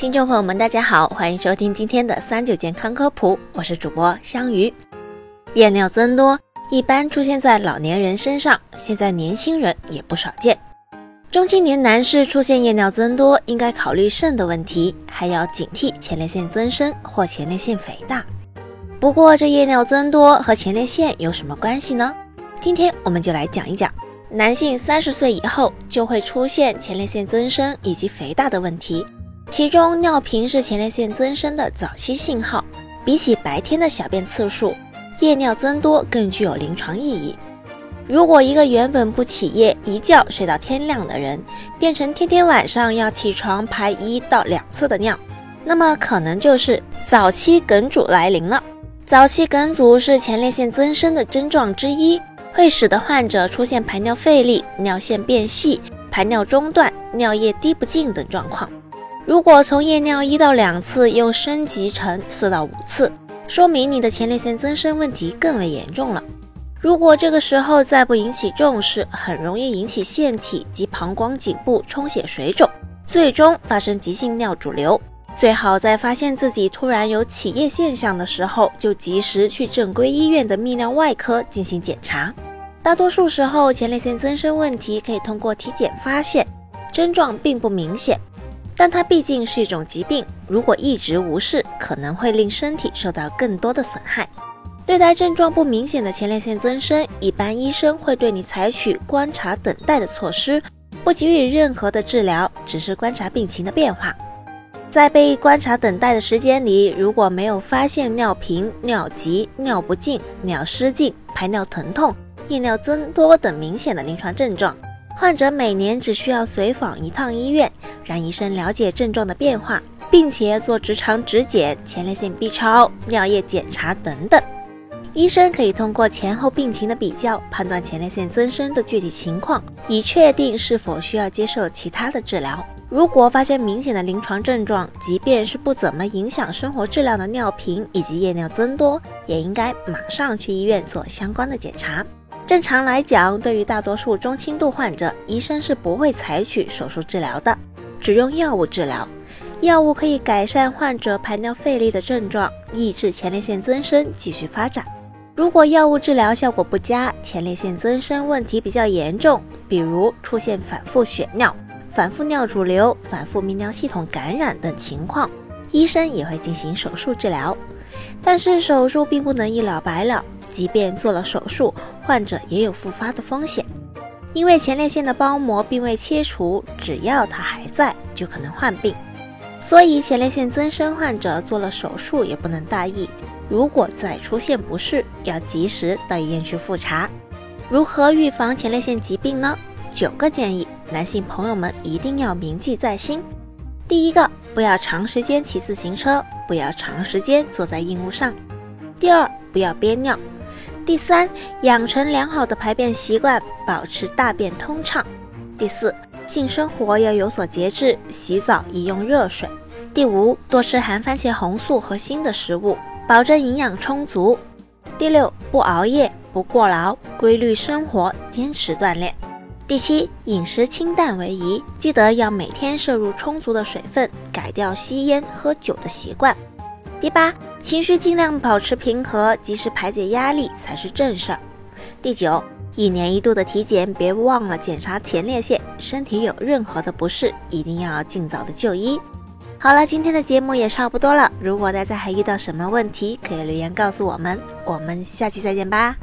听众朋友们大家好，欢迎收听今天的39健康科普，我是主播香鱼。夜尿增多一般出现在老年人身上，现在年轻人也不少见。中青年男士出现夜尿增多，应该考虑肾的问题，还要警惕前列腺增生或前列腺肥大。不过这夜尿增多和前列腺有什么关系呢？今天我们就来讲一讲男性30岁以后就会出现前列腺增生以及肥大的问题。其中尿频是前列腺增生的早期信号，比起白天的小便次数，夜尿增多更具有临床意义。如果一个原本不起夜一觉睡到天亮的人，变成天天晚上要起床排1到2次的尿，那么可能就是早期梗阻来临了。早期梗阻是前列腺增生的症状之一，会使得患者出现排尿费力、尿线变细、排尿中断、尿液滴不进等状况。如果从夜尿1到2次又升级成4到5次，说明你的前列腺增生问题更为严重了。如果这个时候再不引起重视，很容易引起腺体及膀胱颈部充血水肿，最终发生急性尿肿瘤。最好在发现自己突然有起夜现象的时候，就及时去正规医院的泌尿外科进行检查。大多数时候，前列腺增生问题可以通过体检发现，症状并不明显。但它毕竟是一种疾病，如果一直无视，可能会令身体受到更多的损害。对待症状不明显的前列腺增生，一般医生会对你采取观察等待的措施，不给予任何的治疗，只是观察病情的变化。在被观察等待的时间里，如果没有发现尿频、尿急、尿不尽、尿失禁、排尿疼痛、夜尿增多等明显的临床症状，患者每年只需要随访一趟医院，让医生了解症状的变化，并且做直肠指检、前列腺 B 超、尿液检查等等。医生可以通过前后病情的比较，判断前列腺增生的具体情况，以确定是否需要接受其他的治疗。如果发现明显的临床症状，即便是不怎么影响生活质量的尿频以及夜尿增多，也应该马上去医院做相关的检查。正常来讲，对于大多数中轻度患者，医生是不会采取手术治疗的，只用药物治疗。药物可以改善患者排尿费力的症状，抑制前列腺增生继续发展。如果药物治疗效果不佳，前列腺增生问题比较严重，比如出现反复血尿、反复尿肿瘤、反复泌尿系统感染等情况，医生也会进行手术治疗。但是手术并不能一了百了，即便做了手术，患者也有复发的风险，因为前列腺的包膜并未切除，只要它还在，就可能患病。所以前列腺增生患者做了手术也不能大意，如果再出现不适，要及时到医院去复查。如何预防前列腺疾病呢？9个建议，男性朋友们一定要铭记在心。第一个，不要长时间骑自行车，不要长时间坐在硬物上。第二，不要憋尿。第三，养成良好的排便习惯，保持大便通畅。第四，性生活要有所节制，洗澡宜用热水。第五，多吃含番茄红素和锌的食物，保证营养充足。第六，不熬夜，不过劳，规律生活，坚持锻炼。第七，饮食清淡为宜，记得要每天摄入充足的水分，改掉吸烟、喝酒的习惯。第八，情绪尽量保持平和，及时排解压力才是正事儿。第九，1年1度的体检别忘了检查前列腺，身体有任何的不适，一定要尽早的就医。好了，今天的节目也差不多了，如果大家还遇到什么问题，可以留言告诉我们，我们下期再见吧。